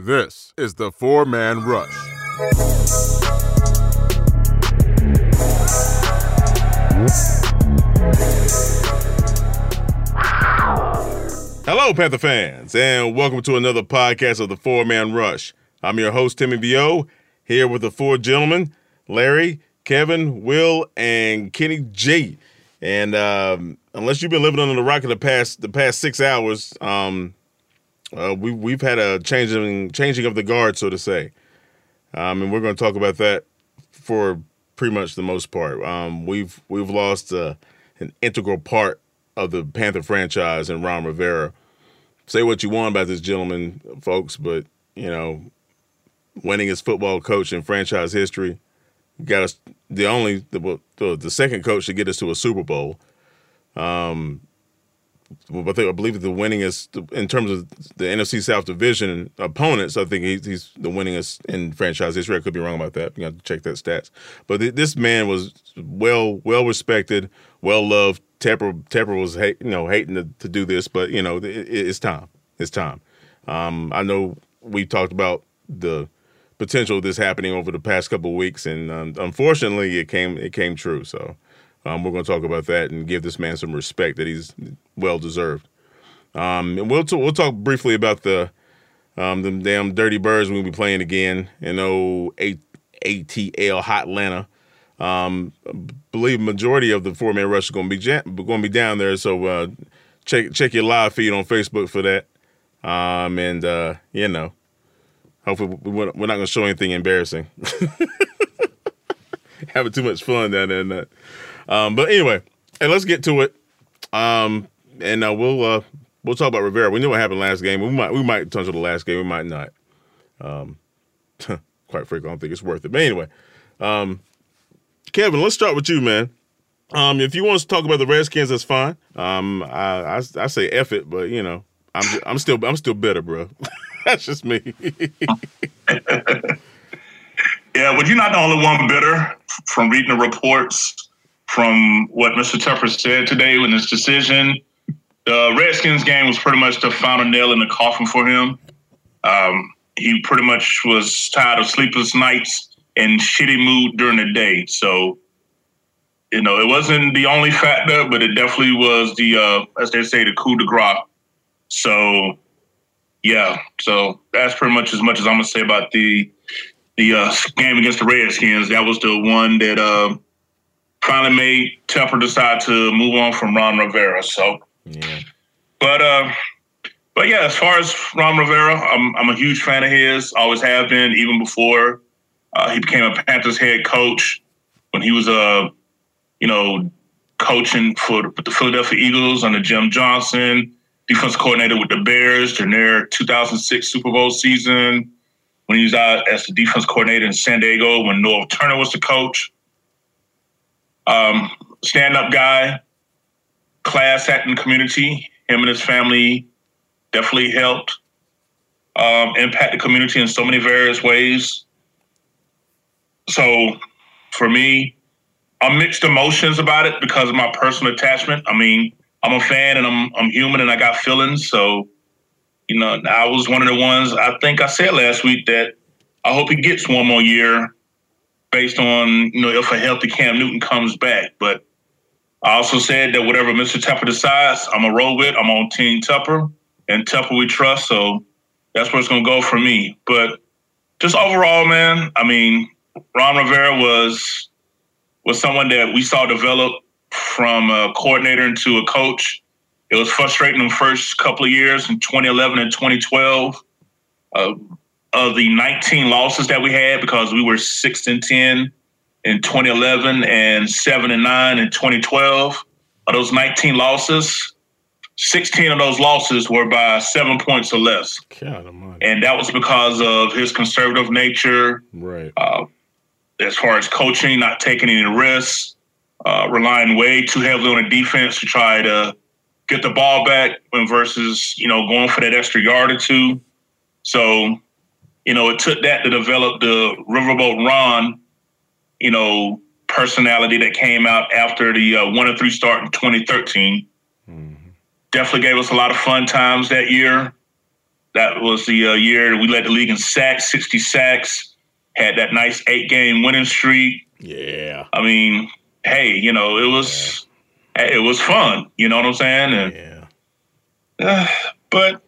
This is the 4 Man Rush. Hello, Panther fans, and welcome to another podcast of the 4 Man Rush. I'm your host, Timmy B.O., here with the four gentlemen, Larry, Kevin, Will, and Kenny G. And unless you've been living under the rock in the past 6 hours, we've had a changing of the guard, so to say, and we're going to talk about that for pretty much the most part. We've lost an integral part of the Panther franchise in Ron Rivera. Say what you want about this gentleman, folks, but you know, winningest football coach in franchise history got us the second coach to get us to a Super Bowl. I believe the winningest in terms of the NFC South division opponents. I think he's the winningest in franchise history. I could be wrong about that. You have to check that stats. But this man was well respected, well loved. Tepper was hating to do this, but you know it's time. It's time. I know we talked about the potential of this happening over the past couple of weeks, and unfortunately, it came true. So. We're going to talk about that and give this man some respect that he's well deserved. And we'll talk briefly about the damn Dirty Birds. We'll be playing again in ATL Hot Atlanta. I believe majority of the 4-Man Rush is going to be down there. So check your live feed on Facebook for that. Hopefully we're not going to show anything embarrassing. Having too much fun down there. But anyway, hey, let's get to it. We'll talk about Rivera. We knew what happened last game. We might touch on the last game. We might not. Quite frankly, I don't think it's worth it. But anyway, Kevin, let's start with you, man. If you want to talk about the Redskins, that's fine. I say F it, but you know, I'm still bitter, bro. That's just me. Yeah, well, you're not the only one bitter from reading the reports. From what Mr. Tepper said today in his decision, the Redskins game was pretty much the final nail in the coffin for him. He pretty much was tired of sleepless nights and shitty mood during the day. So, you know, it wasn't the only factor, but it definitely was the, as they say, the coup de grace. So, yeah. So that's pretty much as I'm going to say about the game against the Redskins. That was the one that finally made Tepper decide to move on from Ron Rivera. So, yeah. But yeah, as far as Ron Rivera, I'm a huge fan of his. Always have been, even before he became a Panthers head coach. When he was coaching with the Philadelphia Eagles under Jim Johnson, defensive coordinator with the Bears during their 2006 Super Bowl season. When he was out as the defense coordinator in San Diego, when Norv Turner was the coach. Stand-up guy, class acting community. Him and his family definitely helped impact the community in so many various ways. So for me, I'm mixed emotions about it because of my personal attachment. I mean, I'm a fan and I'm human and I got feelings. So, you know, I was one of the ones, I think I said last week that I hope he gets one more year. Based on, you know, if a healthy Cam Newton comes back. But I also said that whatever Mr. Tepper decides, I'm going to roll with. I'm on Team Tepper, and Tepper we trust. So that's where it's going to go for me. But just overall, man, I mean, Ron Rivera was someone that we saw develop from a coordinator into a coach. It was frustrating the first couple of years in 2011 and 2012. Of the 19 losses that we had, because we were 6-10 in 2011 and 7-9 in 2012. Of those 19 losses, 16 of those losses were by 7 points or less. And that was because of his conservative nature. Right. As far as coaching, not taking any risks, relying way too heavily on the defense to try to get the ball back versus, you know, going for that extra yard or two. So, you know, it took that to develop the Riverboat Ron, you know, personality that came out after the 1-3 start in 2013. Mm-hmm. Definitely gave us a lot of fun times that year. That was the year we led the league in sacks, 60 sacks, had that nice 8-game winning streak. Yeah. I mean, hey, you know, it was fun. You know what I'm saying? And, but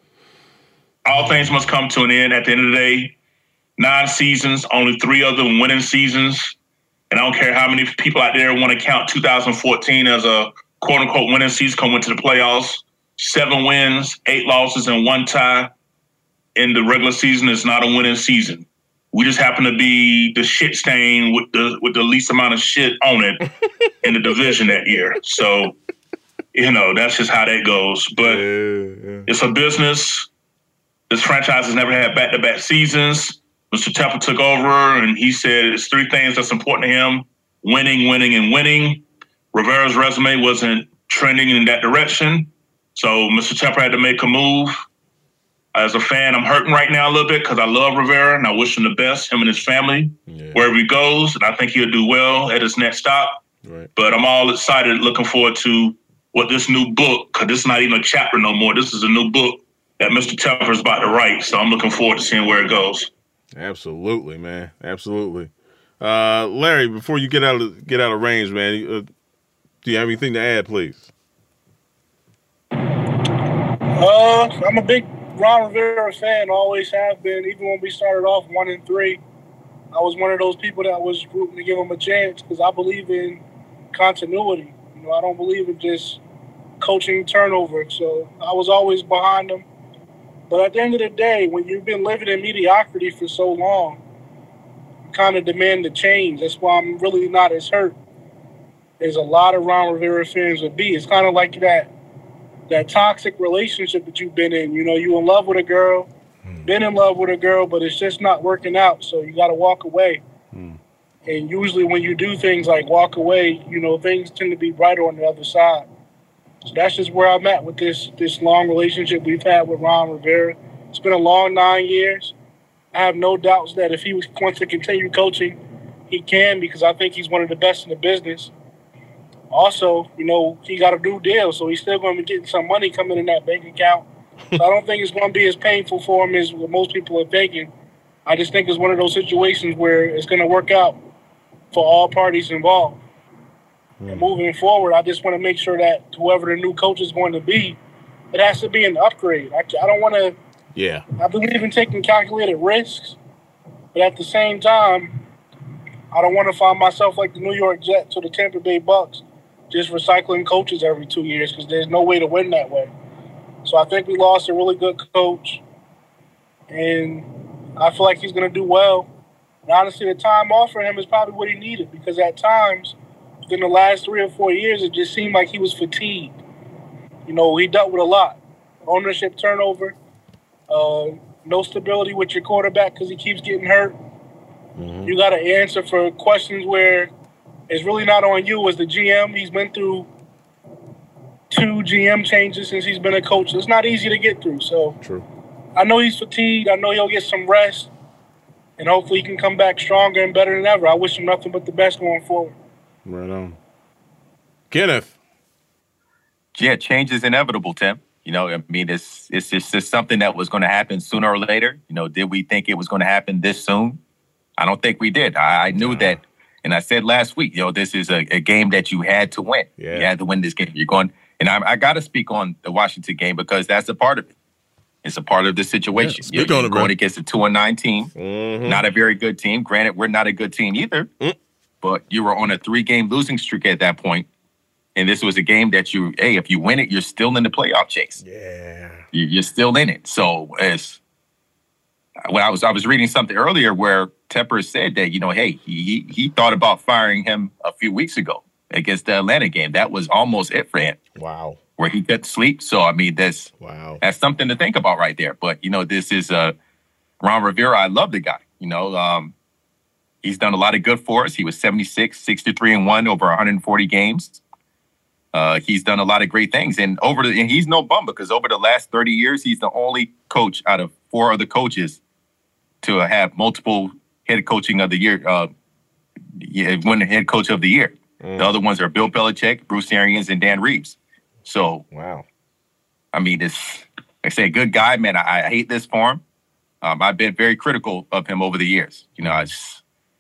all things must come to an end. At the end of the day, 9 seasons, only 3 other winning seasons. And I don't care how many people out there want to count 2014 as a quote-unquote winning season, come into the playoffs. 7 wins, 8 losses, and 1 tie in the regular season is not a winning season. We just happen to be the shit stain with the least amount of shit on it in the division that year. So, you know, that's just how that goes. But it's a business. This franchise has never had back-to-back seasons. Mr. Tepper took over, and he said it's 3 things that's important to him: winning, winning, and winning. Rivera's resume wasn't trending in that direction, so Mr. Tepper had to make a move. As a fan, I'm hurting right now a little bit because I love Rivera, and I wish him the best, him and his family, wherever he goes, and I think he'll do well at his next stop. Right. But I'm all excited, looking forward to what this new book, because this is not even a chapter no more. This is a new book that Mr. Tepper is about to write, so I'm looking forward to seeing where it goes. Absolutely, man. Absolutely. Larry, before you get out of range, man, do you have anything to add, please? I'm a big Ron Rivera fan, always have been. Even when we started off 1-3, I was one of those people that was rooting to give him a chance because I believe in continuity. You know, I don't believe in just coaching turnover. So I was always behind him. But at the end of the day, when you've been living in mediocrity for so long, you kind of demand the change. That's why I'm really not as hurt as a lot of Ron Rivera fans would be. It's kind of like that toxic relationship that you've been in. You know, you in love with a girl, been in love with a girl, but it's just not working out, so you got to walk away. And usually when you do things like walk away, you know, things tend to be brighter on the other side. So that's just where I'm at with this long relationship we've had with Ron Rivera. It's been a long 9 years. I have no doubts that if he wants to continue coaching, he can, because I think he's one of the best in the business. Also, you know, he got a new deal, so he's still going to be getting some money coming in that bank account. So I don't think it's going to be as painful for him as what most people are thinking. I just think it's one of those situations where it's going to work out for all parties involved. And moving forward, I just want to make sure that whoever the new coach is going to be, it has to be an upgrade. I don't want to – I believe in taking calculated risks, but at the same time, I don't want to find myself like the New York Jets or the Tampa Bay Bucks just recycling coaches every 2 years, because there's no way to win that way. So I think we lost a really good coach, and I feel like he's going to do well. And honestly, the time off for him is probably what he needed, because at times – in the last 3 or 4 years, it just seemed like he was fatigued. You know, he dealt with a lot. Ownership turnover, no stability with your quarterback because he keeps getting hurt. You got to answer for questions where it's really not on you as the GM. He's been through 2 GM changes since he's been a coach. It's not easy to get through. So true. I know he's fatigued. I know he'll get some rest. And hopefully he can come back stronger and better than ever. I wish him nothing but the best going forward. Right on. Kenneth. Yeah, change is inevitable, Tim. You know, I mean, it's just something that was going to happen sooner or later. You know, did we think it was going to happen this soon? I don't think we did. I knew that. And I said last week, you know, this is a game that you had to win. Yeah. You had to win this game. You're going. And I got to speak on the Washington game because that's a part of it. It's a part of the situation. Yeah, speak on it, bro. Going against a 2-9 team. Not a very good team. Granted, we're not a good team either. But you were on a 3-game losing streak at that point, and this was a game that you, hey, if you win it, you're still in the playoff chase. Yeah, you're still in it. So as when I was reading something earlier where Tepper said that, you know, hey, he thought about firing him a few weeks ago against the Atlanta game. That was almost it for him. Wow, where he couldn't sleep. So I mean, that's something to think about right there. But you know, this is Ron Rivera. I love the guy. You know. He's done a lot of good for us. He was 76, 63-1 over 140 games. He's done a lot of great things. And he's no bum because over the last 30 years, he's the only coach out of 4 other coaches to have multiple head coaching of the year, win head coach of the year. The other ones are Bill Belichick, Bruce Arians, and Dan Reeves. So, wow. I mean, it's like I said, good guy, man. I hate this for him. I've been very critical of him over the years. You know, I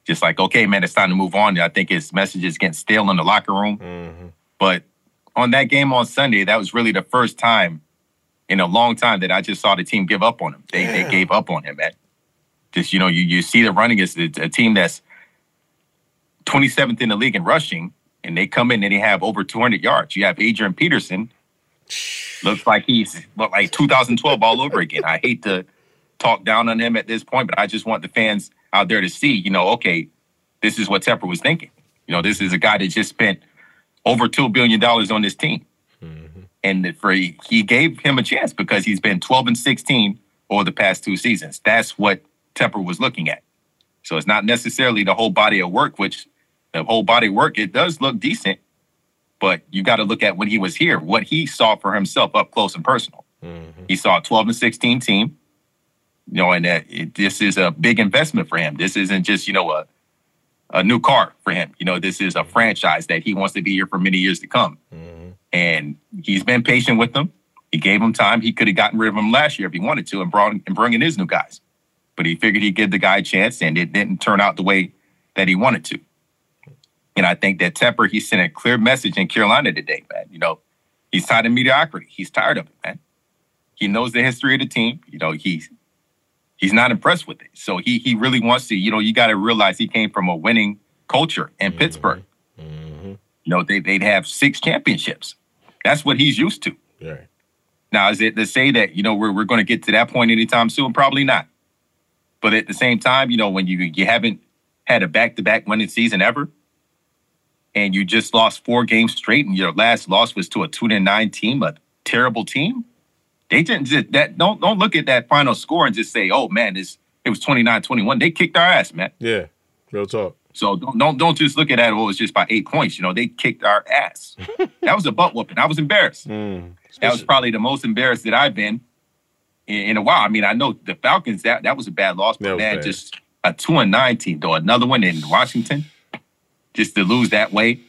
just like, okay, man, it's time to move on. I think his message is getting stale in the locker room. Mm-hmm. But on that game on Sunday, that was really the first time in a long time that I just saw the team give up on him. They gave up on him, man. Just, you know, you see the running is a team that's 27th in the league in rushing, and they come in and they have over 200 yards. You have Adrian Peterson. Looks like he's like 2012 all over again. I hate to talk down on him at this point, but I just want the fans out there to see, you know, okay, this is what Tepper was thinking. You know, this is a guy that just spent over $2 billion on this team. Mm-hmm. And he gave him a chance because he's been 12-16 over the past two seasons. That's what Tepper was looking at. So it's not necessarily the whole body of work, which the whole body of work, it does look decent. But you got to look at when he was here, what he saw for himself up close and personal. Mm-hmm. He saw a 12-16 team, you know, and that this is a big investment for him. This isn't just, you know, a new car for him. You know, this is a franchise that he wants to be here for many years to come. Mm-hmm. And he's been patient with them. He gave him time. He could have gotten rid of him last year if he wanted to and brought in his new guys. But he figured he'd give the guy a chance, and it didn't turn out the way that he wanted to. And I think that Tepper, he sent a clear message in Carolina today, man. You know, he's tired of mediocrity. He's tired of it, man. He knows the history of the team. You know, he's not impressed with it. So he really wants to, you know, you got to realize he came from a winning culture in Pittsburgh. Mm-hmm. You know, they'd have 6 championships. That's what he's used to. Yeah. Now, is it to say that, you know, we're going to get to that point anytime soon? Probably not. But at the same time, you know, when you haven't had a back-to-back winning season ever, and you just lost 4 games straight, and your last loss was to a 2-9 team, a terrible team. They didn't just that. Don't look at that final score and just say, "Oh man, it was 29-21." They kicked our ass, man. Yeah, real talk. So don't just look at that. Oh, it's just by 8 points. You know, they kicked our ass. That was a butt whooping. I was embarrassed. That was probably the most embarrassed that I've been in a while. I mean, I know the Falcons. That was a bad loss, but man, just a 2-9 team though. Another one in Washington. Just to lose that way.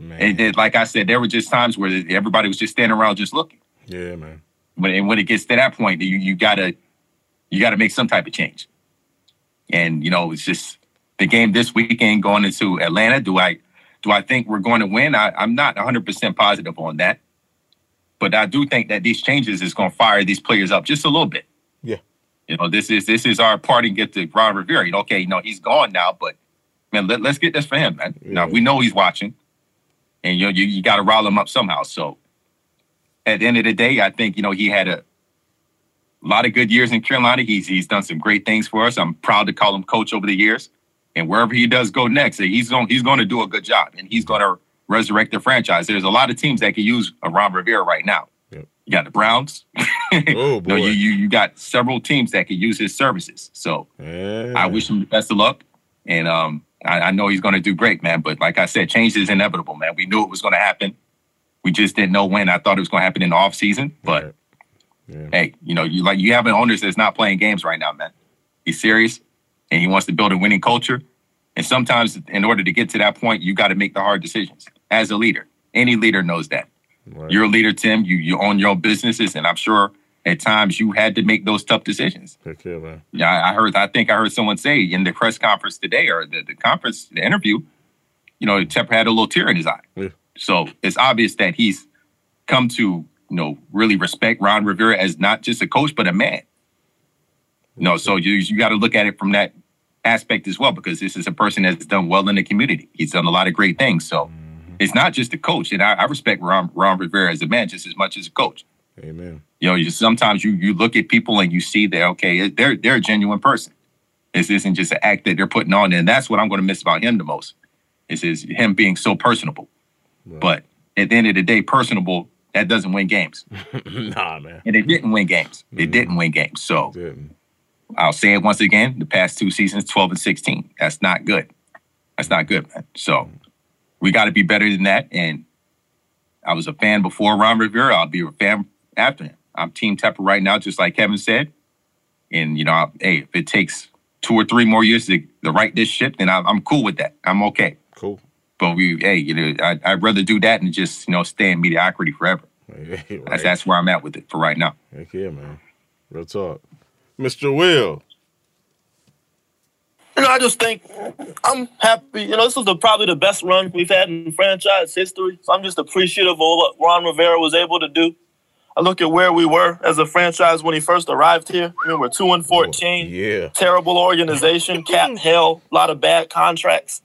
And like I said, there were just times where everybody was just standing around just looking. Yeah, man. When it gets to that point, you gotta make some type of change. And, you know, it's just the game this weekend going into Atlanta. Do I think we're going to win? I'm not 100% positive on that. But I do think that these changes is going to fire these players up just a little bit. Yeah. You know, this is our party get to Ron Rivera. You know, okay, you know, he's gone now, but man, let's get this for him, man. Yeah. Now, we know he's watching, and you got to rile him up somehow. So, at the end of the day, I think, you know, he had a lot of good years in Carolina. He's done some great things for us. I'm proud to call him coach over the years. And wherever he does go next, he's going to do a good job, and he's going to resurrect the franchise. There's a lot of teams that could use a Ron Rivera right now. Yep. You got the Browns. Oh, boy. You got several teams that could use his services. So, yeah. I wish him the best of luck. And, I know he's going to do great, man. But like I said, change is inevitable, man. We knew it was going to happen. We just didn't know when. I thought it was going to happen in the offseason. But, yeah. Hey, you know, you have an owner that's not playing games right now, man. He's serious, and he wants to build a winning culture. And sometimes in order to get to that point, you got to make the hard decisions as a leader. Any leader knows that. Right. You're a leader, Tim. You own your own businesses, and I'm sure at times you had to make those tough decisions. Heck yeah, man. Yeah, I think I heard someone say in the press conference today or the interview, you know, Tepper had a little tear in his eye. Yeah. So it's obvious that he's come to, you know, really respect Ron Rivera as not just a coach, but a man. You know, so you got to look at it from that aspect as well, because this is a person that's done well in the community. He's done a lot of great things. So it's not just a coach. And I respect Ron Rivera as a man just as much as a coach. Amen. You know, sometimes you look at people and you see that, okay, they're a genuine person. This isn't just an act that they're putting on. And that's what I'm going to miss about him the most is him being so personable. Right. But at the end of the day, personable, that doesn't win games. Nah, man. And it didn't win games. Mm-hmm. It didn't win games. So I'll say it once again, the past two seasons, 12-16. That's not good. That's not good, man. So we got to be better than that. And I was a fan before Ron Rivera. I'll be a fan after him. I'm Team Tepper right now, just like Kevin said. And, you know, if it takes 2 or 3 more years to right this ship, then I'm cool with that. I'm okay. Cool. But I'd rather do that than just, you know, stay in mediocrity forever. Right. That's where I'm at with it for right now. Heck yeah, man. Real talk. Mr. Will. You know, I just think I'm happy. You know, this is probably the best run we've had in franchise history. So I'm just appreciative of what Ron Rivera was able to do. I look at where we were as a franchise when he first arrived here. I mean, we're 2-14. Oh, yeah. Terrible organization. Cap hell. A lot of bad contracts.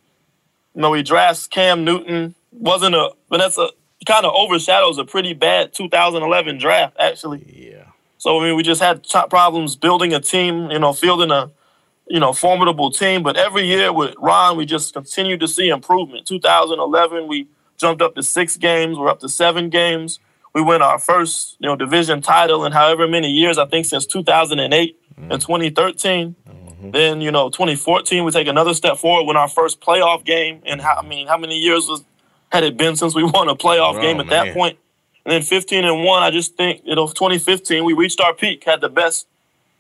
You know, he drafts Cam Newton. Vanessa kind of overshadows a pretty bad 2011 draft, actually. Yeah. So, I mean, we just had problems building a team, you know, fielding a, you know, formidable team. But every year with Ron, we just continue to see improvement. 2011, we jumped up to 6 games. We're up to 7 games. We win our first, you know, division title in however many years, I think since 2008 and 2013. Mm-hmm. Then, you know, 2014, we take another step forward, win our first playoff game. And, how many years had it been since we won a playoff game at that point? And then 15-1, I just think, you know, 2015, we reached our peak, had the best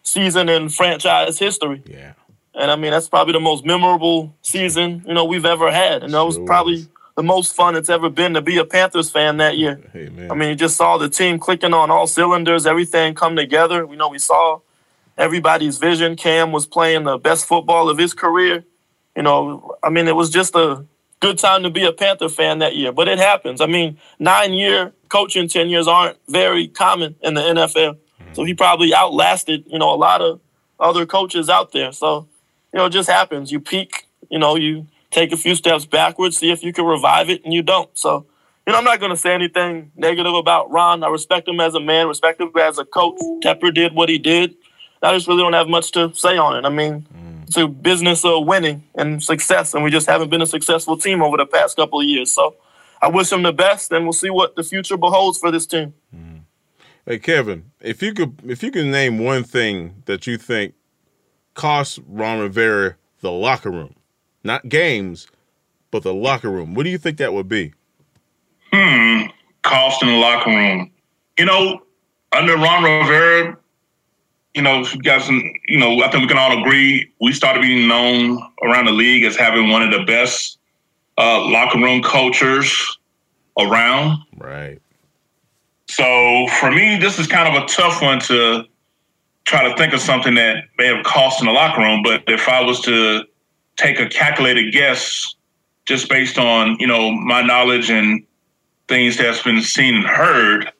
season in franchise history. Yeah. And, I mean, that's probably the most memorable season, you know, we've ever had. And that was probably the most fun it's ever been to be a Panthers fan that year. Hey, man. I mean, you just saw the team clicking on all cylinders, everything come together. You know, we saw everybody's vision. Cam was playing the best football of his career. You know, I mean, it was just a good time to be a Panther fan that year. But it happens. I mean, 9-year coaching tenures aren't very common in the NFL. So he probably outlasted, you know, a lot of other coaches out there. So, you know, it just happens. You peak, you know, you take a few steps backwards, see if you can revive it, and you don't. So, you know, I'm not going to say anything negative about Ron. I respect him as a man, respect him as a coach. Tepper did what he did. I just really don't have much to say on it. I mean, it's a business of winning and success, and we just haven't been a successful team over the past couple of years. So I wish him the best, and we'll see what the future beholds for this team. Hey, Kevin, if you could name one thing that you think cost Ron Rivera the locker room, not games, but the locker room, what do you think that would be? Cost in the locker room. You know, under Ron Rivera, you know, I think we can all agree, we started being known around the league as having one of the best locker room cultures around. Right. So for me, this is kind of a tough one to try to think of something that may have cost in the locker room. But if I was to take a calculated guess just based on, you know, my knowledge and things that's been seen and heard,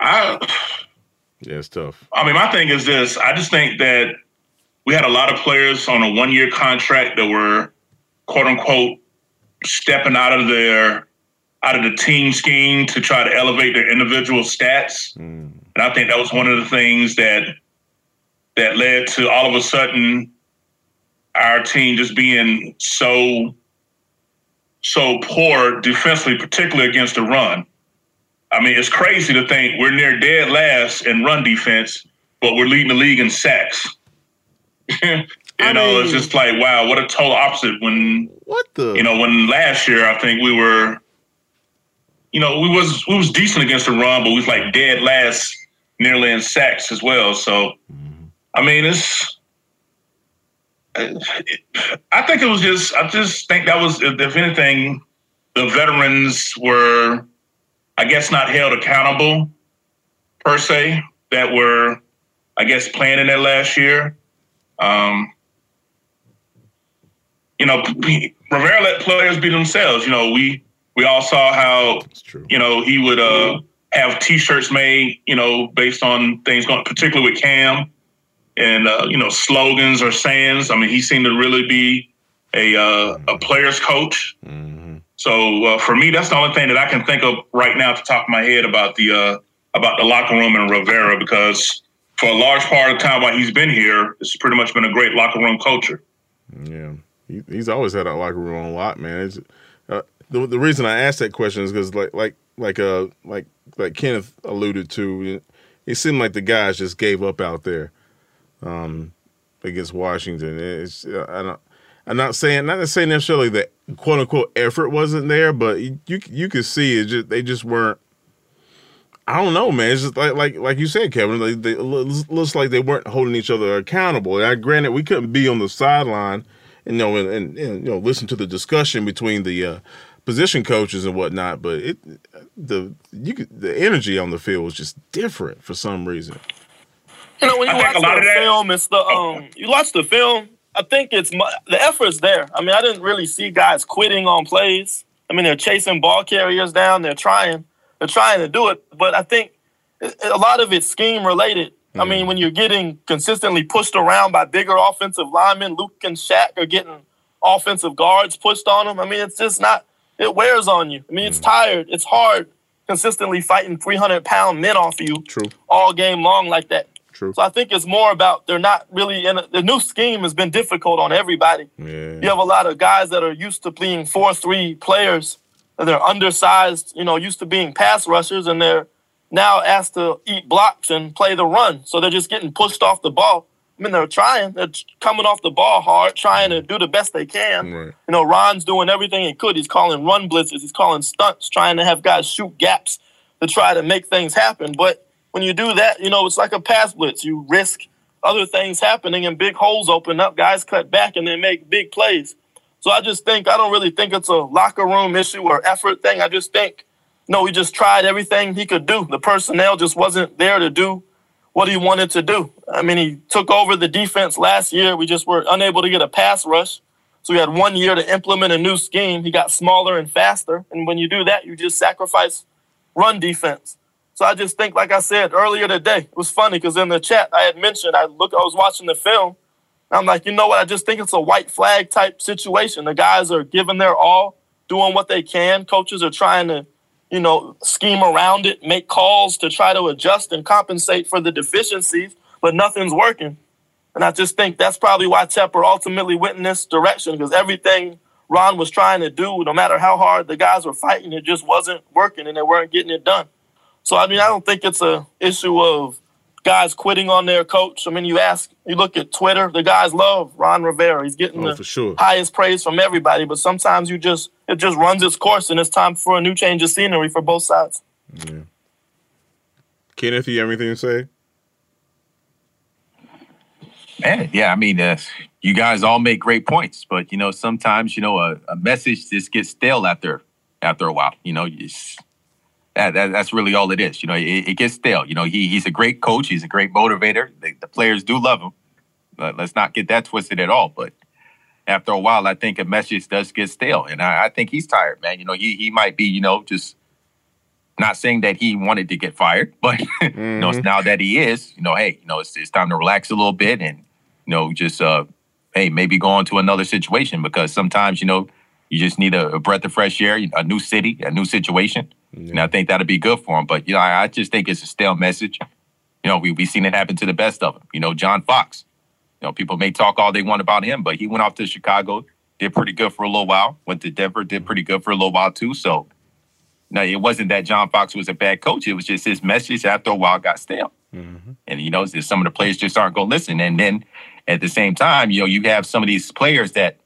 yeah, it's tough. I mean, my thing is this. I just think that we had a lot of players on a 1-year contract that were, quote unquote, stepping out of the team scheme to try to elevate their individual stats. And I think that was one of the things that led to all of a sudden our team just being so poor defensively, particularly against the run. I mean, it's crazy to think we're near dead last in run defense, but we're leading the league in sacks. I mean, it's just like, wow, what a total opposite when last year I think we were, you know, we was decent against the run, but we was like dead last nearly in sacks as well. So, I mean, I just think that was, if anything, the veterans were, I guess, not held accountable per se, that were, I guess, playing in that last year. You know, Rivera let players be themselves. You know, we all saw how, you know, he would have T-shirts made, you know, based on things going, particularly with Cam, and, you know, slogans or sayings. I mean, he seemed to really be a player's coach. So for me, that's the only thing that I can think of right now at the top of my head about the locker room and Rivera, because for a large part of the time while he's been here, it's pretty much been a great locker room culture. Yeah, he's always had that locker room a lot, man. It's, the reason I asked that question is because, like Kenneth alluded to, it seemed like the guys just gave up out there against Washington. It's, I'm not saying necessarily that "quote unquote" effort wasn't there, but you could see it. They just weren't. I don't know, man. It's just like you said, Kevin. It looks like they weren't holding each other accountable. And granted, we couldn't be on the sideline and listen to the discussion between the position coaches and whatnot, but the energy on the field was just different for some reason. You know, when you watch the film, it's the I think it's the effort's there. I mean, I didn't really see guys quitting on plays. I mean, they're chasing ball carriers down. They're trying to do it. But I think a lot of it's scheme related. Mm. I mean, when you're getting consistently pushed around by bigger offensive linemen, Luke and Shaq are getting offensive guards pushed on them. I mean, it's just not. It wears on you. I mean, it's tired. It's hard consistently fighting 300-pound men off you all game long like that. So I think it's more about they're not really in – the new scheme has been difficult on everybody. Yeah. You have a lot of guys that are used to being 4-3 players. They're undersized, you know, used to being pass rushers, and they're now asked to eat blocks and play the run. So they're just getting pushed off the ball. I mean, they're trying. They're coming off the ball hard, trying to do the best they can. Right. You know, Ron's doing everything he could. He's calling run blitzes. He's calling stunts, trying to have guys shoot gaps to try to make things happen. But when you do that, you know, it's like a pass blitz. You risk other things happening and big holes open up. Guys cut back and they make big plays. So I just think, I don't really think it's a locker room issue or effort thing. I just think, you know, he just tried everything he could do. The personnel just wasn't there to do what he wanted to do. I mean, he took over the defense last year. We just were unable to get a pass rush. So we had 1 year to implement a new scheme. He got smaller and faster. And when you do that, you just sacrifice run defense. So I just think, like I said earlier today, it was funny because in the chat I had mentioned, I was watching the film, and I'm like, you know what, I just think it's a white flag type situation. The guys are giving their all, doing what they can. Coaches are trying to, you know, scheme around it, make calls to try to adjust and compensate for the deficiencies, but nothing's working. And I just think that's probably why Tepper ultimately went in this direction, because everything Ron was trying to do, no matter how hard the guys were fighting, it just wasn't working and they weren't getting it done. So, I mean, I don't think it's an issue of guys quitting on their coach. I mean, you look at Twitter, the guys love Ron Rivera. He's getting the highest praise from everybody. But sometimes it just runs its course, and it's time for a new change of scenery for both sides. Yeah. Kenneth, you have anything to say? Man, yeah, I mean, you guys all make great points. But, you know, sometimes, you know, a message just gets stale after a while. You know, that's really all it is. You know, it gets stale. You know, he's a great coach. He's a great motivator. The players do love him. Let's not get that twisted at all. But after a while, I think a message does get stale. And I think he's tired, man. You know, he might be, you know, just not saying that he wanted to get fired. But, you know, it's now that he is, you know, hey, you know, it's time to relax a little bit and, you know, just, hey, maybe go on to another situation. Because sometimes, you know, you just need a breath of fresh air, a new city, a new situation. Yeah. And I think that'll be good for him. But, you know, I just think it's a stale message. You know, we've seen it happen to the best of them. You know, John Fox, you know, people may talk all they want about him, but he went off to Chicago, did pretty good for a little while, went to Denver, did pretty good for a little while too. So, no, it wasn't that John Fox was a bad coach. It was just his message after a while got stale. Mm-hmm. And, you know, some of the players just aren't going to listen. And then at the same time, you know, you have some of these players that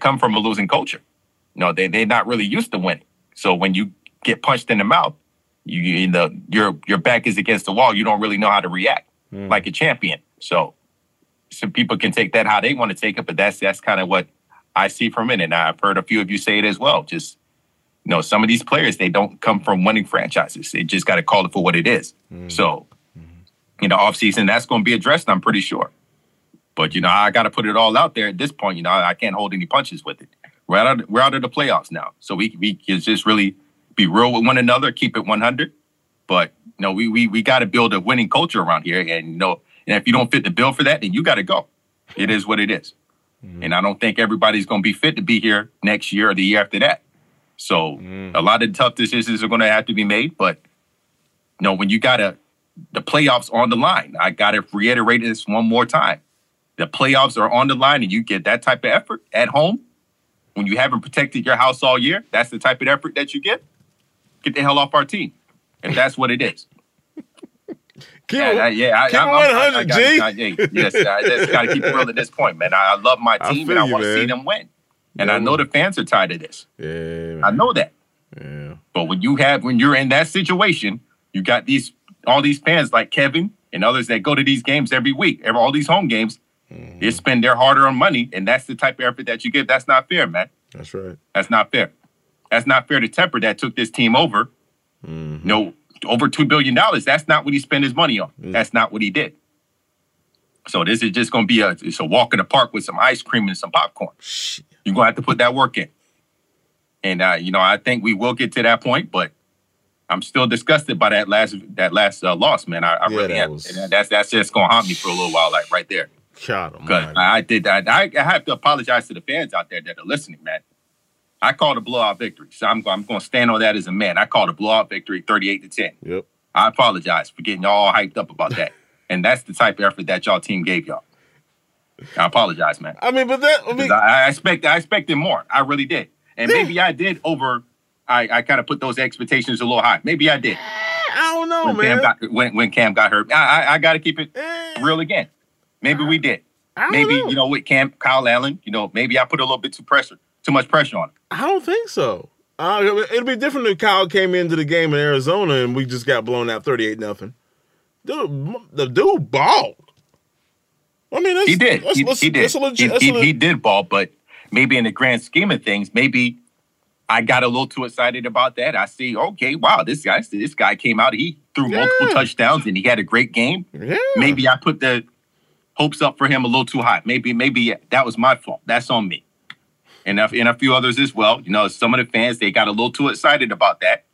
come from a losing culture. You know, they're not really used to winning. So when you get punched in the mouth, your back is against the wall. You don't really know how to react like a champion. So some people can take that how they want to take it, but that's kind of what I see from it. And I've heard a few of you say it as well. Just, you know, some of these players, they don't come from winning franchises. They just got to call it for what it is. So in the offseason, that's going to be addressed, I'm pretty sure. But, you know, I got to put it all out there at this point. You know, I can't hold any punches with it. We're out of the playoffs now. So we can just really be real with one another, keep it 100. But, you know, we got to build a winning culture around here. And, you know, and if you don't fit the bill for that, then you got to go. It is what it is. Mm-hmm. And I don't think everybody's going to be fit to be here next year or the year after that. So a lot of tough decisions are going to have to be made. But, you know, when you got the playoffs on the line, I got to reiterate this one more time. The playoffs are on the line, and you get that type of effort at home when you haven't protected your house all year. That's the type of effort that you get. Get the hell off our team, if that's what it is. I just got to keep it real at this point, man. I love my team, and I want to see them win. And I know the fans are tired of this. Yeah, man. I know that. Yeah. But when you're in that situation, you got all these fans like Kevin and others that go to these games every week, all these home games. They spend their hard-earned money, and that's the type of effort that you give. That's not fair, man. That's right. That's not fair. That's not fair to Tepper that took this team over. Mm-hmm. No, over $2 billion. That's not what he spent his money on. Mm-hmm. That's not what he did. So this is just going to be a walk in the park with some ice cream and some popcorn. Shit. You're going to have to put that work in. And, you know, I think we will get to that point, but I'm still disgusted by that last loss, man. I really am. That's just going to haunt me for a little while, like right there. God, because I did that. I have to apologize to the fans out there that are listening, man. I called a blowout victory, so I'm going to stand on that as a man. I called a blowout victory 38-10. Yep. I apologize for getting all hyped up about that. And that's the type of effort that y'all team gave y'all. I apologize, man. I mean, but that... I expected more. I really did. And maybe I did over... I kind of put those expectations a little high. Maybe I did. I don't know, man. When Cam got hurt. I got to keep it real again. Maybe we did. Maybe, you know, with Cam, Kyle Allen, you know, maybe I put a little bit too much pressure on him. I don't think so. It'd be different if Kyle came into the game in Arizona and we just got blown out 38-0. Dude, the dude balled. I mean, he did. He did ball, but maybe in the grand scheme of things, maybe I got a little too excited about that. I see, okay, wow, this guy came out. He threw multiple touchdowns and he had a great game. Yeah. Maybe I put the hopes up for him a little too high. Maybe that was my fault. That's on me. And a few others as well. You know, some of the fans, they got a little too excited about that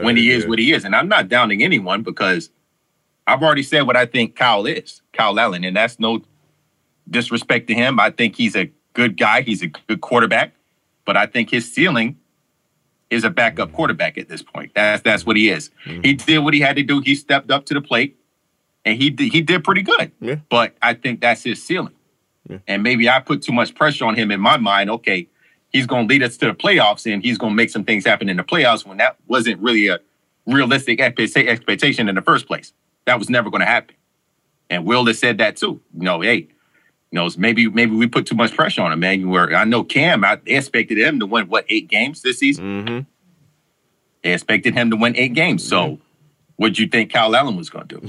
when he is what he is. And I'm not downing anyone because I've already said what I think Kyle is, Kyle Allen, and that's no disrespect to him. I think he's a good guy. He's a good quarterback. But I think his ceiling is a backup quarterback at this point. That's what he is. Mm-hmm. He did what he had to do. He stepped up to the plate, and he did pretty good. Yeah. But I think that's his ceiling. Yeah. And maybe I put too much pressure on him in my mind. Okay, he's going to lead us to the playoffs, and he's going to make some things happen in the playoffs when that wasn't really a realistic expectation in the first place. That was never going to happen. And Will has said that too. You know, hey, you know, maybe we put too much pressure on him, man. Where I know Cam, I expected him to win, what, 8 games this season? Mm-hmm. They expected him to win 8 games. Mm-hmm. So what'd you think Kyle Allen was going to do?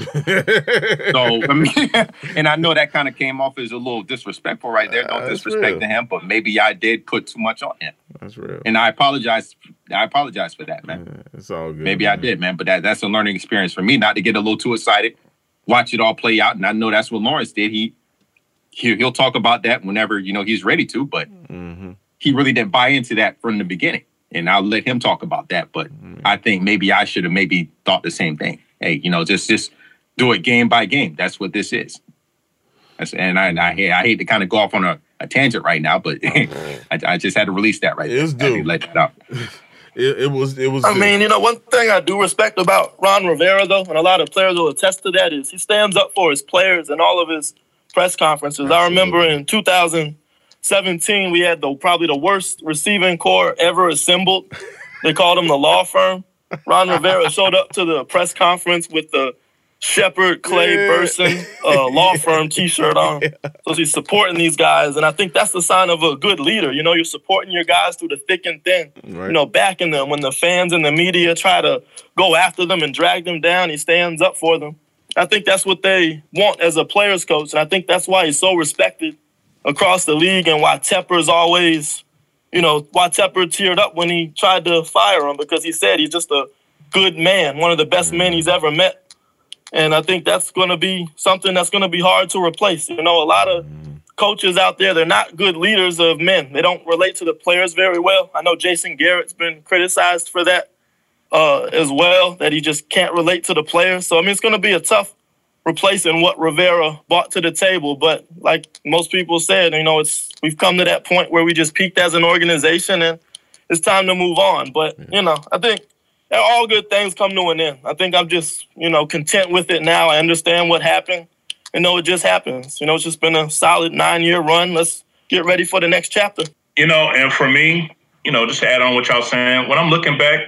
So, I mean, and I know that kind of came off as a little disrespectful right there. No disrespect to him, but maybe I did put too much on him. That's real. And I apologize for that, man. Yeah, it's all good. Maybe, man. I did, man. But that's a learning experience for me, not to get a little too excited, watch it all play out. And I know that's what Lawrence did. He'll talk about that whenever, you know, he's ready to, but he really didn't buy into that from the beginning. And I'll let him talk about that. But I think maybe I should have maybe thought the same thing. Hey, you know, just do it game by game. That's what this is. I hate to kind of go off on a tangent right now, but I just had to release that right there. It's due. Let that out. It was. I mean, you know, one thing I do respect about Ron Rivera, though, and a lot of players will attest to that, is he stands up for his players in all of his press conferences. Absolutely. I remember in 2017, we had probably the worst receiving corps ever assembled. They called him the law firm. Ron Rivera showed up to the press conference with the Shepherd Clay Burson law firm T-shirt on. Yeah. So he's supporting these guys, and I think that's the sign of a good leader. You know, you're supporting your guys through the thick and thin. Right. You know, backing them when the fans and the media try to go after them and drag them down. He stands up for them. I think that's what they want as a players coach, and I think that's why he's so respected across the league, and why Tepper's always, you know, why Tepper teared up when he tried to fire him, because he said he's just a good man, one of the best men he's ever met. And I think that's going to be something that's going to be hard to replace. You know, a lot of coaches out there, they're not good leaders of men. They don't relate to the players very well. I know Jason Garrett's been criticized for that as well, that he just can't relate to the players. So, I mean, it's going to be a tough replacing what Rivera brought to the table. But like most people said, you know, we've come to that point where we just peaked as an organization, and it's time to move on. But, you know, I think all good things come to an end. I think I'm just, you know, content with it now. I understand what happened. You know, it just happens. You know, it's just been a solid 9-year run. Let's get ready for the next chapter. You know, and for me, you know, just to add on what y'all saying, when I'm looking back,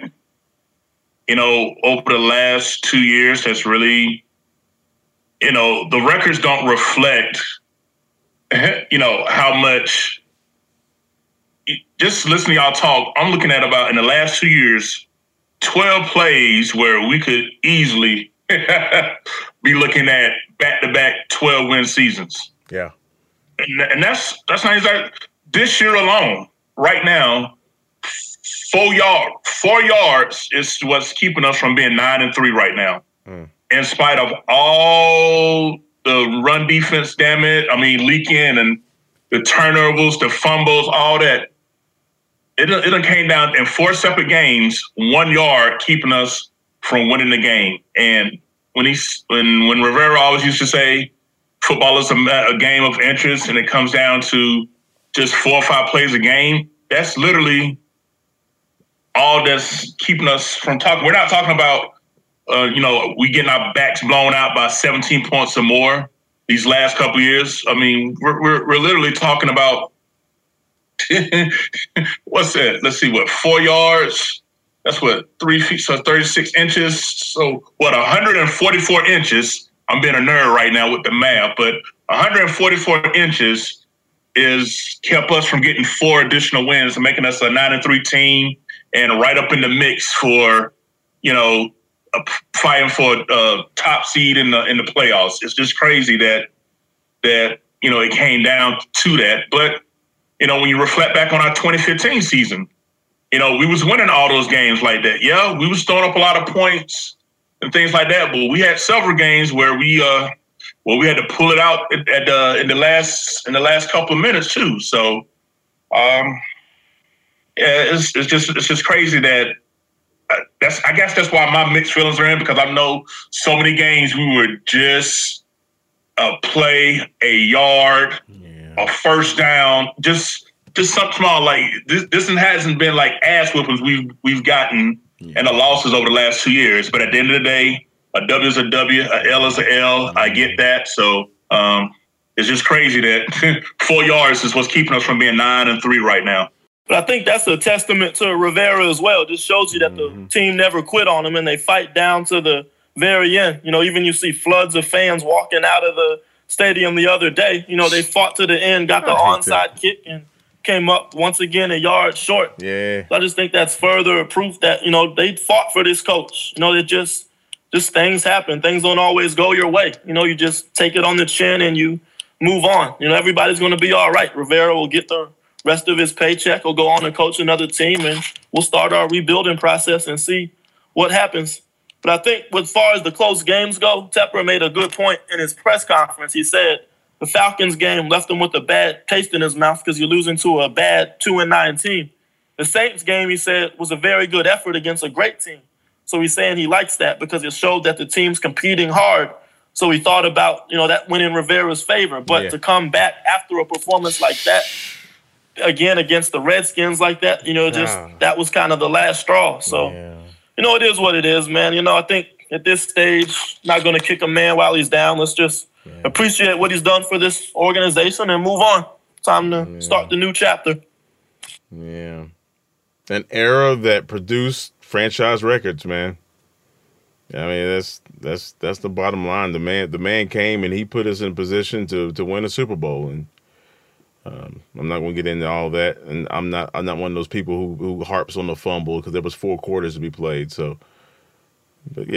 you know, over the last 2 years, that's really, you know, the records don't reflect, you know, how much. Just listening to y'all talk, I'm looking at about in the last 2 years, 12 plays where we could easily be looking at back-to-back 12-win seasons. Yeah. And that's not exactly – this year alone, right now, 4 yards is what's keeping us from being 9-3 right now. In spite of all the run defense damage, I mean, leaking and the turnovers, the fumbles, all that. It came down in 4 separate games, 1 yard keeping us from winning the game. And when Rivera always used to say, football is a game of interest and it comes down to just 4 or 5 plays a game, that's literally all that's keeping us from talking. We're not talking about, we getting our backs blown out by 17 points or more these last couple years. I mean, we're literally talking about, what's that? Let's see, 4 yards? That's 3 feet, so 36 inches. So 144 inches. I'm being a nerd right now with the math, but 144 inches is kept us from getting 4 additional wins, making us a 9-3 team and right up in the mix for, fighting for top seed in the playoffs. It's just crazy that it came down to that. But when you reflect back on our 2015 season, we was winning all those games like that. Yeah, we was throwing up a lot of points and things like that, but we had several games where we had to pull it out in the last couple of minutes too. So, it's just crazy that. I guess that's why my mixed feelings are in, because I know so many games we were just a play, a yard, a first down, just something small. Like this hasn't been like ass whippings we've gotten in the losses over the last 2 years. But at the end of the day, a W is a W, a L is a L. I get that. So it's just crazy that 4 yards is what's keeping us from being 9-3 right now. But I think that's a testament to Rivera as well. It just shows you that the team never quit on him and they fight down to the very end. Even you see floods of fans walking out of the stadium the other day. They fought to the end, got the onside kick, and came up once again a yard short. Yeah. So I just think that's further proof that, they fought for this coach. It just things happen. Things don't always go your way. You just take it on the chin and you move on. Everybody's going to be all right. Rivera will get the rest of his paycheck, will go on and coach another team, and we'll start our rebuilding process and see what happens. But I think as far as the close games go, Tepper made a good point in his press conference. He said the Falcons game left him with a bad taste in his mouth because you're losing to a bad 2-9 team. The Saints game, he said, was a very good effort against a great team. So he's saying he likes that because it showed that the team's competing hard. So he thought about, that went in Rivera's favor. But to come back after a performance like that, again against the Redskins like that, that was kind of the last straw. So, it is what it is, man. I think at this stage, not going to kick a man while he's down. Let's just appreciate what he's done for this organization and move on. Time to start the new chapter. Yeah. An era that produced franchise records, man. I mean, that's the bottom line. The man came and he put us in position to win a Super Bowl, and I'm not going to get into all that, and I'm not one of those people who harps on the fumble because there was 4 quarters to be played. So, but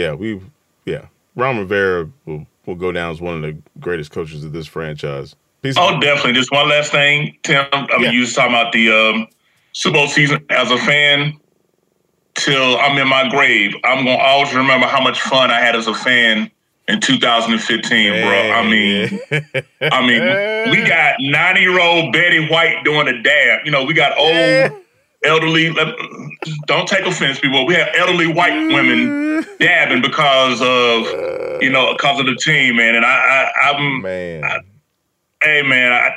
Ron Rivera will go down as one of the greatest coaches of this franchise. Definitely. Just one last thing, Tim. I mean, you was talking about the Super Bowl season. As a fan, till I'm in my grave, I'm gonna always remember how much fun I had as a fan in 2015, bro. I mean, we got 90-year-old Betty White doing a dab. We got old, elderly. Don't take offense, people. We had elderly white women dabbing because of the team, man. And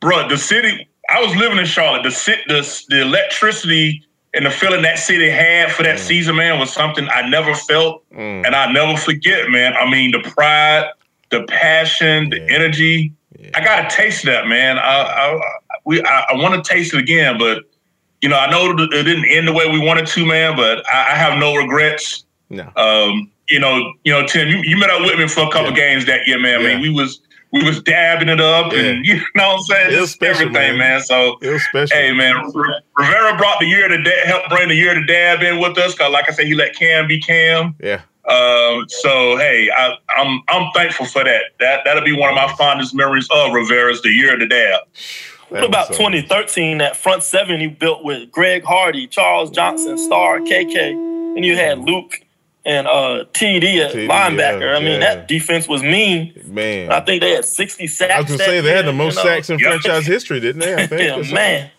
bro, the city. I was living in Charlotte. The electricity and the feeling that city had for that season, man, was something I never felt and I never forget, man. I mean, the pride, the passion, the energy. Yeah. I got to taste that, man. I want to taste it again, but, I know it didn't end the way we wanted to, man, but I have no regrets. No. Tim, you met up with me for a couple games that year, man. Yeah. I mean, we was dabbing it up, and you know what I'm saying? It was special, everything, man. So, it was special. Hey, man, Rivera brought the year to help bring the year to dab in with us, because, like I said, he let Cam be Cam. Yeah. So, hey, I'm thankful for that. That'll be one of my fondest memories of Rivera's, the year to dab. What about 2013, that front seven you built with Greg Hardy, Charles Johnson, Starr, KK, and you had Luke and TD at linebacker. Yeah, I mean, that defense was mean. Man. I think they had 60 sacks. I was going to say, they had the most sacks in franchise history, didn't they? I think. Yeah, man.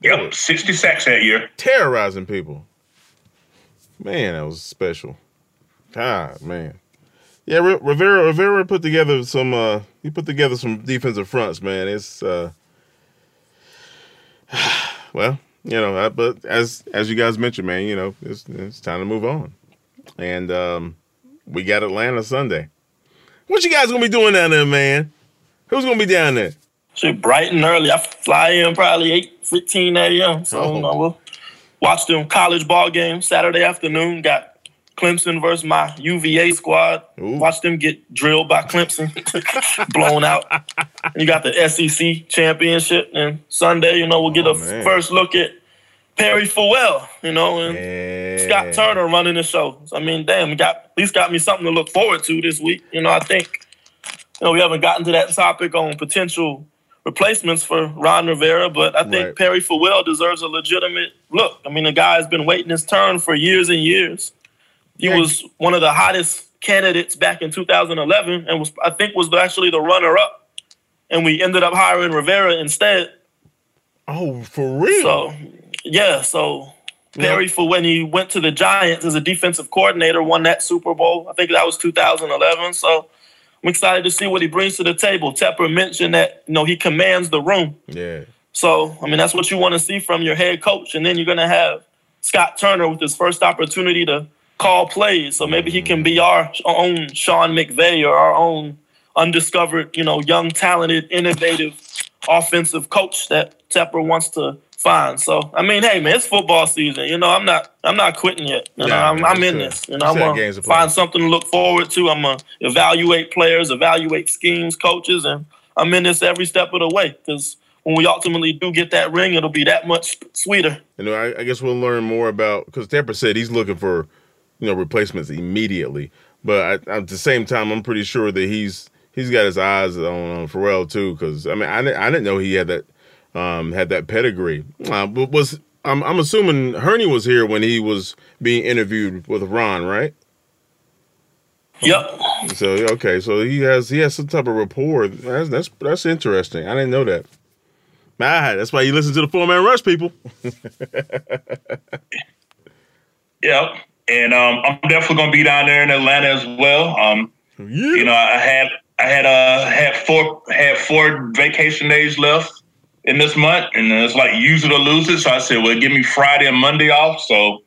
Yep, 60 sacks that year. Terrorizing people. Man, that was special. God, man. Yeah, Rivera put together some. He put together some defensive fronts, man. It's well, you know. But as you guys mentioned, man, you know, it's time to move on, and we got Atlanta Sunday. What you guys gonna be doing down there, man? Who's gonna be down there? Should bright and early. I fly in probably 8:15 a.m. So we'll watch them college ball games Saturday afternoon. Got Clemson versus my UVA squad. Ooh. Watch them get drilled by Clemson, blown out. And you got the SEC championship. And Sunday, you know, we'll get first look at Perry Fewell, you know, and Scott Turner running the show. So, I mean, damn, at least got me something to look forward to this week. You know, I think, you know, we haven't gotten to that topic on potential replacements for Ron Rivera, but I think Perry Fewell deserves a legitimate look. I mean, the guy's been waiting his turn for years and years. He was one of the hottest candidates back in 2011 and was actually the runner-up. And we ended up hiring Rivera instead. Oh, for real? So, yeah. So, Perry, for when he went to the Giants as a defensive coordinator, won that Super Bowl. I think that was 2011. So, I'm excited to see what he brings to the table. Tepper mentioned that, you know, he commands the room. Yeah. So, I mean, that's what you want to see from your head coach. And then you're going to have Scott Turner with his first opportunity to call plays, so maybe he can be our own Sean McVay or our own undiscovered, you know, young, talented, innovative offensive coach that Tepper wants to find. So, I mean, hey, man, it's football season. You know, I'm not quitting yet. You know, I'm in this. You know, I'm gonna find something to look forward to. I'm gonna evaluate players, evaluate schemes, coaches, and I'm in this every step of the way because when we ultimately do get that ring, it'll be that much sweeter. You know, I guess we'll learn more about because Tepper said he's looking for, you know, replacements immediately. But at the same time, I'm pretty sure that he's got his eyes on Fewell too. Because I mean, I didn't know he had that pedigree. I'm assuming Herney was here when he was being interviewed with Ron, right? Yep. So so he has some type of rapport. That's interesting. I didn't know that. All right, that's why you listen to the 4 Man Rush, people. Yep. And I'm definitely gonna be down there in Atlanta as well. You know, I had four vacation days left in this month, and it's like use it or lose it. So I said, well, give me Friday and Monday off. So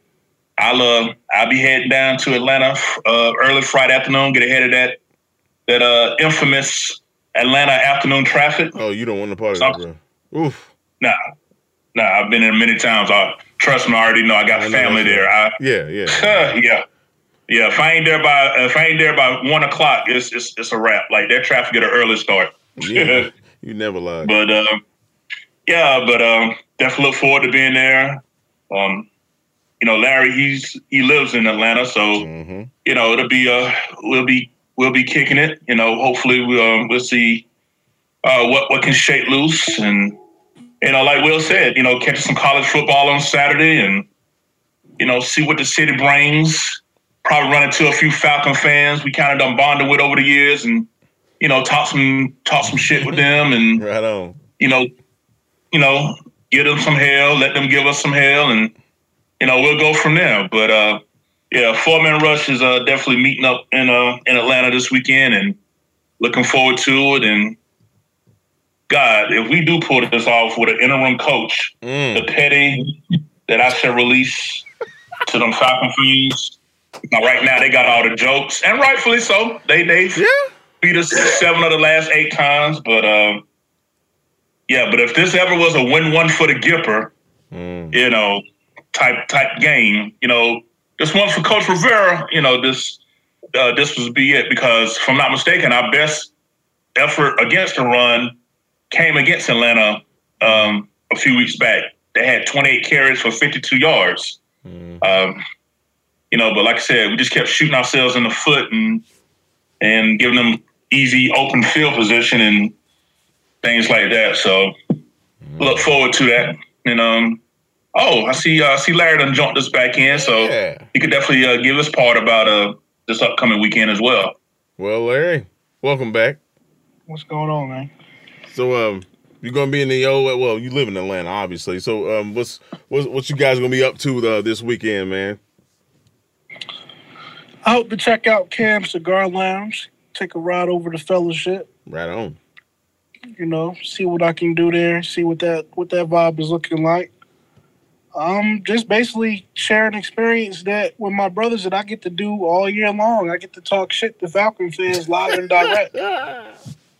I'll be heading down to Atlanta early Friday afternoon, get ahead of that infamous Atlanta afternoon traffic. Oh, you don't want to party, bro. Oof. Nah, I've been in many times. Trust me, I already know I got family there. Yeah. If I ain't there by 1 o'clock, it's a wrap. Like their traffic get an early start. Yeah, you never lie. But definitely look forward to being there. You know, Larry, he lives in Atlanta, so you know it'll be we'll be kicking it. You know, hopefully we'll see what can shake loose and. You know, like Will said, you know, catch some college football on Saturday and, you know, see what the city brings. Probably run into a few Falcon fans we kind of done bonded with over the years and, you know, talk some shit with them and, right on. You know, give them some hell, let them give us some hell and, you know, we'll go from there. But, yeah, 4 Man Rush is definitely meeting up in Atlanta this weekend and looking forward to it and, God, if we do pull this off with an interim coach, the petty that I should release to them Falcon fans. Now, right now, they got all the jokes, and rightfully so. They beat us 7 of the last 8 times, but but if this ever was a win-1 for the Gipper, you know, type game, you know, this one for Coach Rivera, you know, this would be it because, if I'm not mistaken, our best effort against the run came against Atlanta a few weeks back. They had 28 carries for 52 yards. You know, but like I said, we just kept shooting ourselves in the foot and giving them easy open field position and things like that. So look forward to that. And I see Larry done jumped us back in, so he could definitely give us part about this upcoming weekend as well. Well, Larry, welcome back. What's going on, man? So you're gonna be in the you live in Atlanta, obviously. So what you guys gonna be up to this weekend, man? I hope to check out Cam's Cigar Lounge, take a ride over to Fellowship. Right on. You know, see what I can do there, see what that vibe is looking like. Just basically share an experience that with my brothers that I get to do all year long. I get to talk shit to Falcon fans live and direct.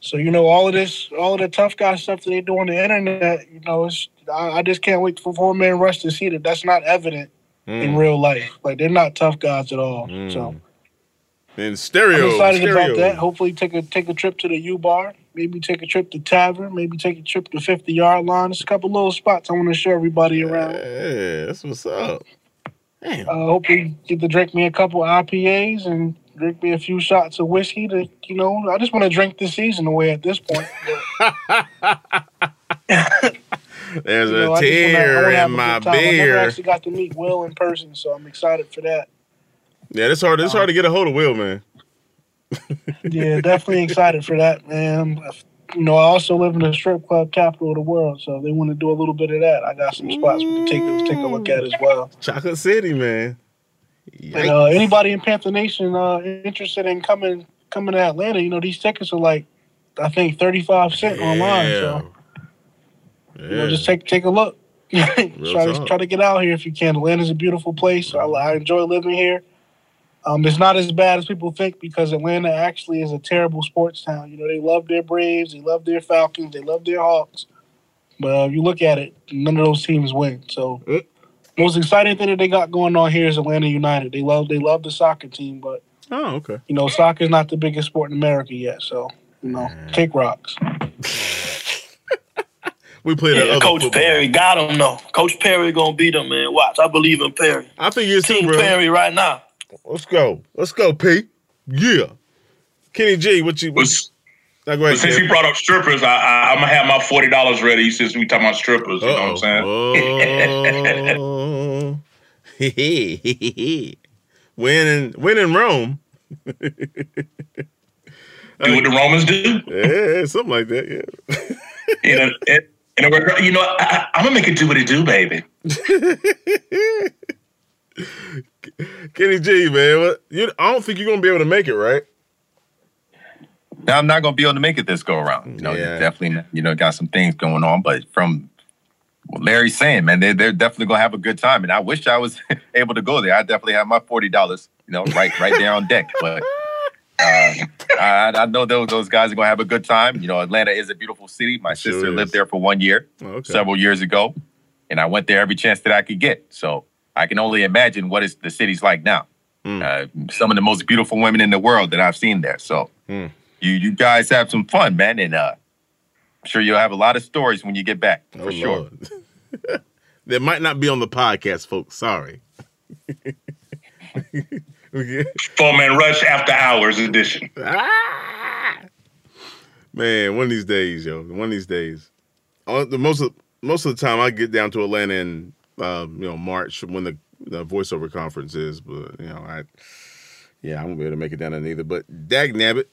So, you know, all of the tough guy stuff that they do on the internet, you know, I just can't wait for 4 Man Rush to see that. That's not evident in real life. Like, they're not tough guys at all. So, in stereo, I'm excited about that. Hopefully take a trip to the U bar. Maybe take a trip to Tavern. Maybe take a trip to 50-yard line. There's a couple little spots I want to show everybody around. Yeah, that's what's up. Damn. Hope you get to drink me a couple IPAs and drink me a few shots of whiskey. To, you know, I just want to drink the season away at this point. There's a tear in my beer. I actually got to meet Will in person, so I'm excited for that. Yeah, it's hard. It's hard to get a hold of Will, man. Yeah, definitely excited for that, man. You know, I also live in the strip club capital of the world, so if they want to do a little bit of that, I got some spots we can take a look at as well. Chocolate City, man. And, anybody in Panther Nation interested in coming to Atlanta, you know, these tickets are like, I think, 35 cents online. So, you know, just take a look. try to get out here if you can. Atlanta's a beautiful place. I enjoy living here. It's not as bad as people think because Atlanta actually is a terrible sports town. You know, they love their Braves, they love their Falcons, they love their Hawks. But if you look at it, none of those teams win. So the most exciting thing that they got going on here is Atlanta United. They love the soccer team, but you know, soccer is not the biggest sport in America yet. So, you know, kick rocks. We played that other Coach football. Perry got him though. Coach Perry gonna beat him, man. Watch, I believe in Perry. I think you're Team Perry right now. Let's go. Let's go, P. Yeah. Kenny G, since you brought up strippers, I'm going to have my $40 ready since we talking about strippers. You know what I'm saying? When in Rome. Do what the Romans do? Yeah, something like that, yeah. You know, I'm going to make it do what it do, baby. Kenny G, man, I don't think you're going to be able to make it, right? No, I'm not going to be able to make it this go around. You know, definitely, you know, got some things going on. But from what Larry's saying, man, they're definitely going to have a good time. And I wish I was able to go there. I definitely have my $40, you know, right there on deck. But I know those guys are going to have a good time. You know, Atlanta is a beautiful city. My sister lived there for 1 year, several years ago. And I went there every chance that I could get. So I can only imagine what the city's like now. Some of the most beautiful women in the world that I've seen there. So you guys have some fun, man. And I'm sure you'll have a lot of stories when you get back, for sure. They might not be on the podcast, folks. Sorry. 4 Man Rush After Hours edition. Ah! Man, one of these days, yo. One of these days. Most of the time I get down to Atlanta and you know, March when the voiceover conference is, but you know, I won't be able to make it down there neither. But dag nabbit,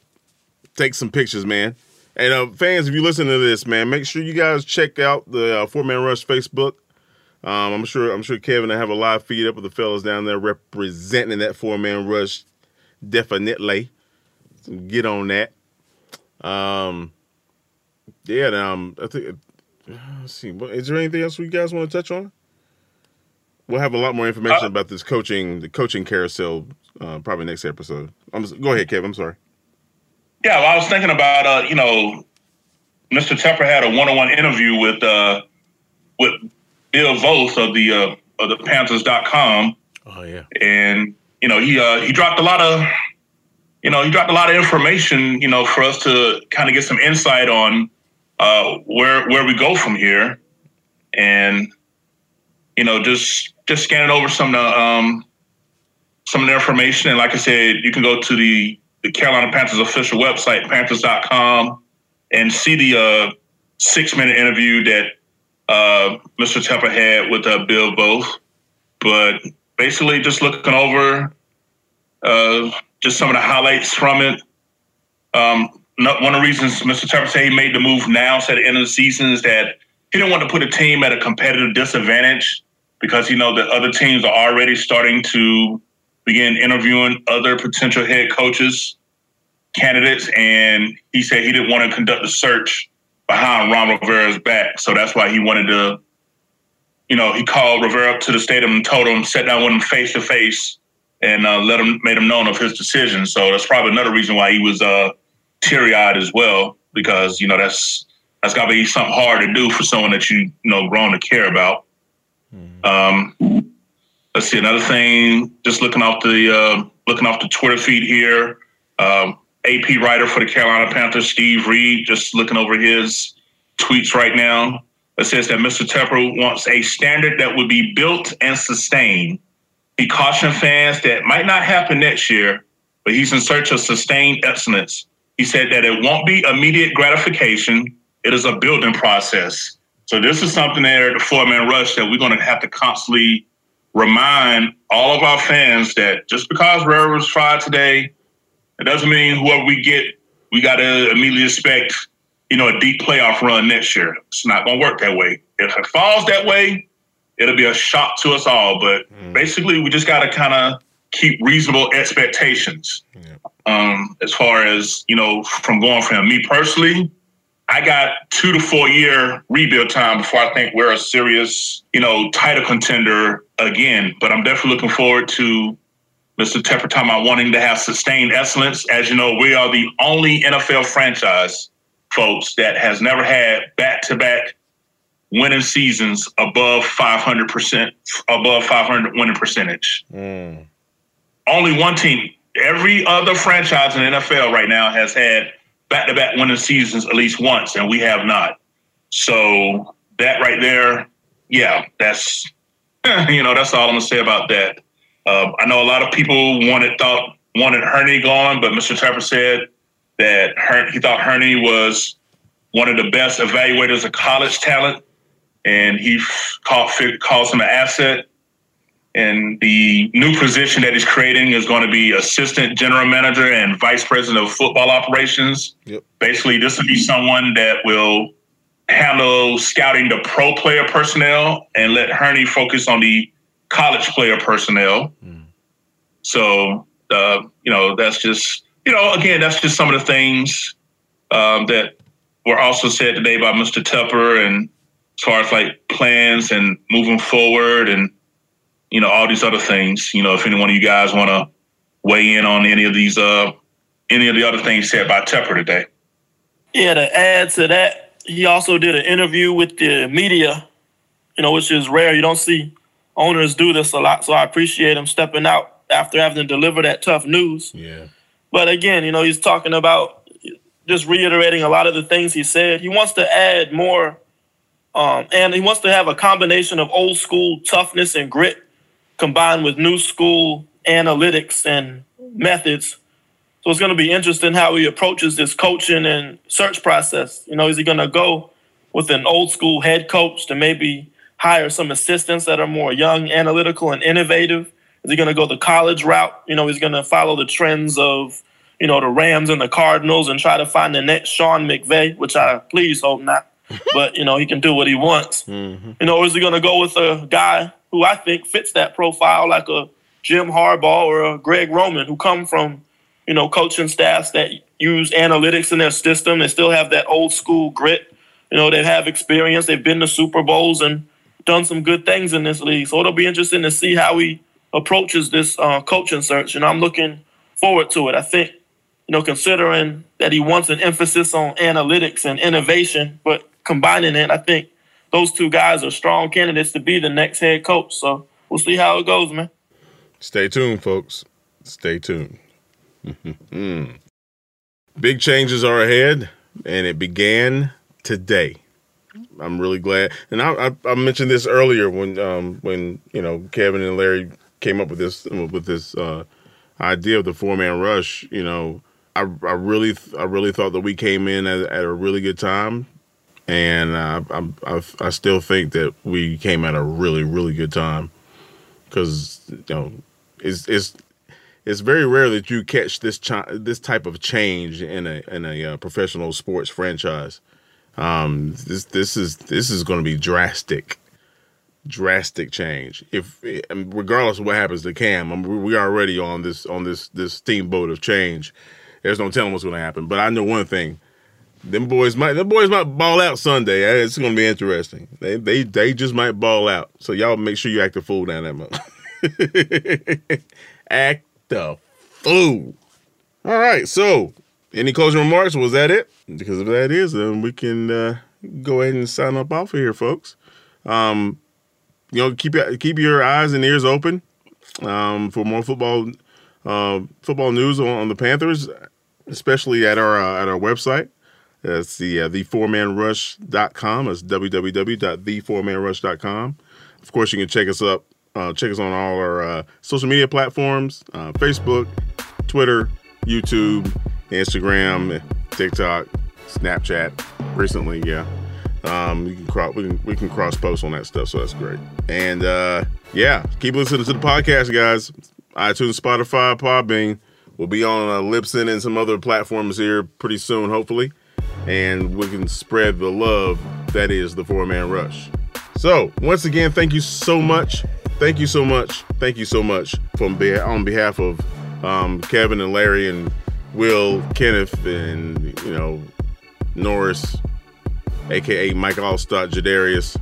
take some pictures, man. And fans, if you listen to this, man, make sure you guys check out the 4 Man Rush Facebook. I'm sure Kevin will have a live feed up with the fellas down there representing that 4 Man Rush. Definitely, so get on that. I think. Let's see. Is there anything else you guys want to touch on? We'll have a lot more information about this coaching carousel, probably next episode. Go ahead, Kevin. I'm sorry. Yeah, well, I was thinking about, you know, Mr. Tepper had a one-on-one interview with Bill Voth of the Panthers.com. Oh yeah. And you know, he dropped a lot of information, you know, for us to kind of get some insight on where we go from here, and you know, just scanning over some of the information. And like I said, you can go to the Carolina Panthers official website, Panthers.com, and see the 6-minute interview that Mr. Tepper had with Bill Voth. But basically just looking over just some of the highlights from it. One of the reasons Mr. Tepper said he made the move now at the end of the season is that he didn't want to put a team at a competitive disadvantage because he knows that other teams are already starting to begin interviewing other potential head coaches, candidates, and he said he didn't want to conduct a search behind Ron Rivera's back. So that's why he wanted to, you know, he called Rivera up to the stadium and told him, sat down with him face-to-face and made him known of his decision. So that's probably another reason why he was teary-eyed as well, because, you know, that's got to be something hard to do for someone that you know, grown to care about. Let's see, another thing, just looking off the Twitter feed here, AP writer for the Carolina Panthers, Steve Reed, just looking over his tweets right now. It says that Mr. Tepper wants a standard that would be built and sustained. He cautioned fans that might not happen next year, but he's in search of sustained excellence. He said that it won't be immediate gratification. It is a building process. So this is something there at the 4 Man Rush that we're going to have to constantly remind all of our fans that just because Rivera was fired today, it doesn't mean whoever we get, we got to immediately expect, you know, a deep playoff run next year. It's not going to work that way. If it falls that way, it'll be a shock to us all. But basically, we just got to kind of keep reasonable expectations as far as, you know, from going for him. Me personally, I got 2 to 4 year rebuild time before I think we're a serious, you know, title contender again. But I'm definitely looking forward to Mr. Tepper talking about wanting to have sustained excellence. As you know, we are the only NFL franchise, folks, that has never had back-to-back winning seasons above 500%, above 500 winning percentage. Only one team. Every other franchise in the NFL right now has had back-to-back winning seasons at least once, and we have not. So that right there, yeah, that's, you know, that's all I'm going to say about that. I know a lot of people wanted Herney gone, but Mr. Tepper said that he thought Herney was one of the best evaluators of college talent, and he calls him an asset. And the new position that he's creating is going to be assistant general manager and vice president of football operations. Yep. Basically, this will be someone that will handle scouting the pro player personnel and let Herney focus on the college player personnel. So, you know, that's just, you know, again, that's just some of the things that were also said today by Mr. Tepper, and as far as like plans and moving forward and, you know, all these other things. You know, if any one of you guys want to weigh in on any of these, any of the other things said by Tepper today. Yeah, to add to that, he also did an interview with the media, you know, which is rare. You don't see owners do this a lot, so I appreciate him stepping out after having to deliver that tough news. Yeah. But again, you know, he's talking about just reiterating a lot of the things he said. He wants to add more, and he wants to have a combination of old school toughness and grit combined with new school analytics and methods. So it's going to be interesting how he approaches this coaching and search process. You know, is he going to go with an old school head coach to maybe hire some assistants that are more young, analytical, and innovative? Is he going to go the college route? You know, he's going to follow the trends of, you know, the Rams and the Cardinals and try to find the next Sean McVay, which I please hope not. But, you know, he can do what he wants. You know, or is he going to go with a guy who I think fits that profile, like a Jim Harbaugh or a Greg Roman, who come from, you know, coaching staffs that use analytics in their system. They still have that old school grit. You know, they have experience. They've been to Super Bowls and done some good things in this league. So it'll be interesting to see how he approaches this coaching search. And I'm looking forward to it. I think, you know, considering that he wants an emphasis on analytics and innovation, but combining it, I think those two guys are strong candidates to be the next head coach. So we'll see how it goes, man. Stay tuned, folks. Stay tuned. Big changes are ahead, and it began today. I'm really glad. And I mentioned this earlier when you know, Kevin and Larry came up with this idea of the 4 Man Rush. You know, I really thought that we came in at a really good time. And I still think that we came at a really, really good time, because you know it's very rare that you catch this type of change in a professional sports franchise. This is going to be drastic change. If regardless of what happens to Cam, I mean, we're already on this steamboat of change. There's no telling what's going to happen. But I know one thing. Them boys might ball out Sunday. It's gonna be interesting. They just might ball out. So y'all make sure you act a fool down that month. Act a fool. All right. So, any closing remarks? Was that it? Because if that is, then we can go ahead and sign up off of here, folks. You know, keep your eyes and ears open for more football news on the Panthers, especially at our website. That's the 4manrush.com. That's www.thefourmanrush.com. Of course, you can check us up. Check us on all our social media platforms: Facebook, Twitter, YouTube, Instagram, TikTok, Snapchat. Recently, yeah, we can cross post on that stuff, so that's great. And yeah, keep listening to the podcast, guys. iTunes, Spotify, Podbean. We'll be on Libsyn and some other platforms here pretty soon, hopefully. And we can spread the love that is the 4-Man Rush. So, once again, thank you so much. Thank you so much. Thank you so much on behalf of Kevin and Larry and Will, Kenneth, and, you know, Norris, a.k.a. Mike Allstott, Jadarius.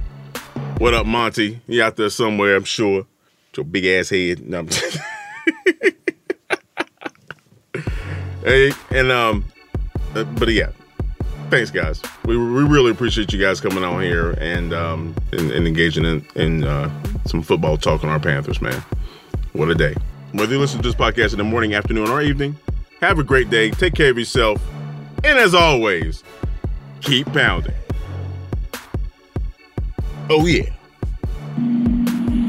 What up, Monty? You out there somewhere, I'm sure. With your big-ass head. No, I'm just hey, and, but yeah. Thanks, guys. We really appreciate you guys coming on here and engaging in some football talk on our Panthers, man. What a day. Whether you listen to this podcast in the morning, afternoon, or evening, have a great day. Take care of yourself. And as always, keep pounding. Oh, yeah.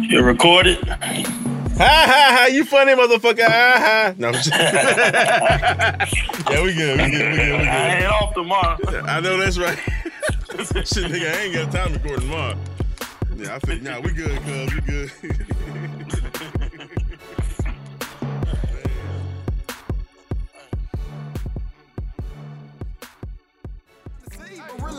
You're recorded. Ha ha ha, you funny motherfucker. Ha ha. No, I'm just yeah, we good. I head off tomorrow. I know that's right. Shit, nigga, I ain't got time to record tomorrow. Yeah, I think, nah, we good, cuz. We good.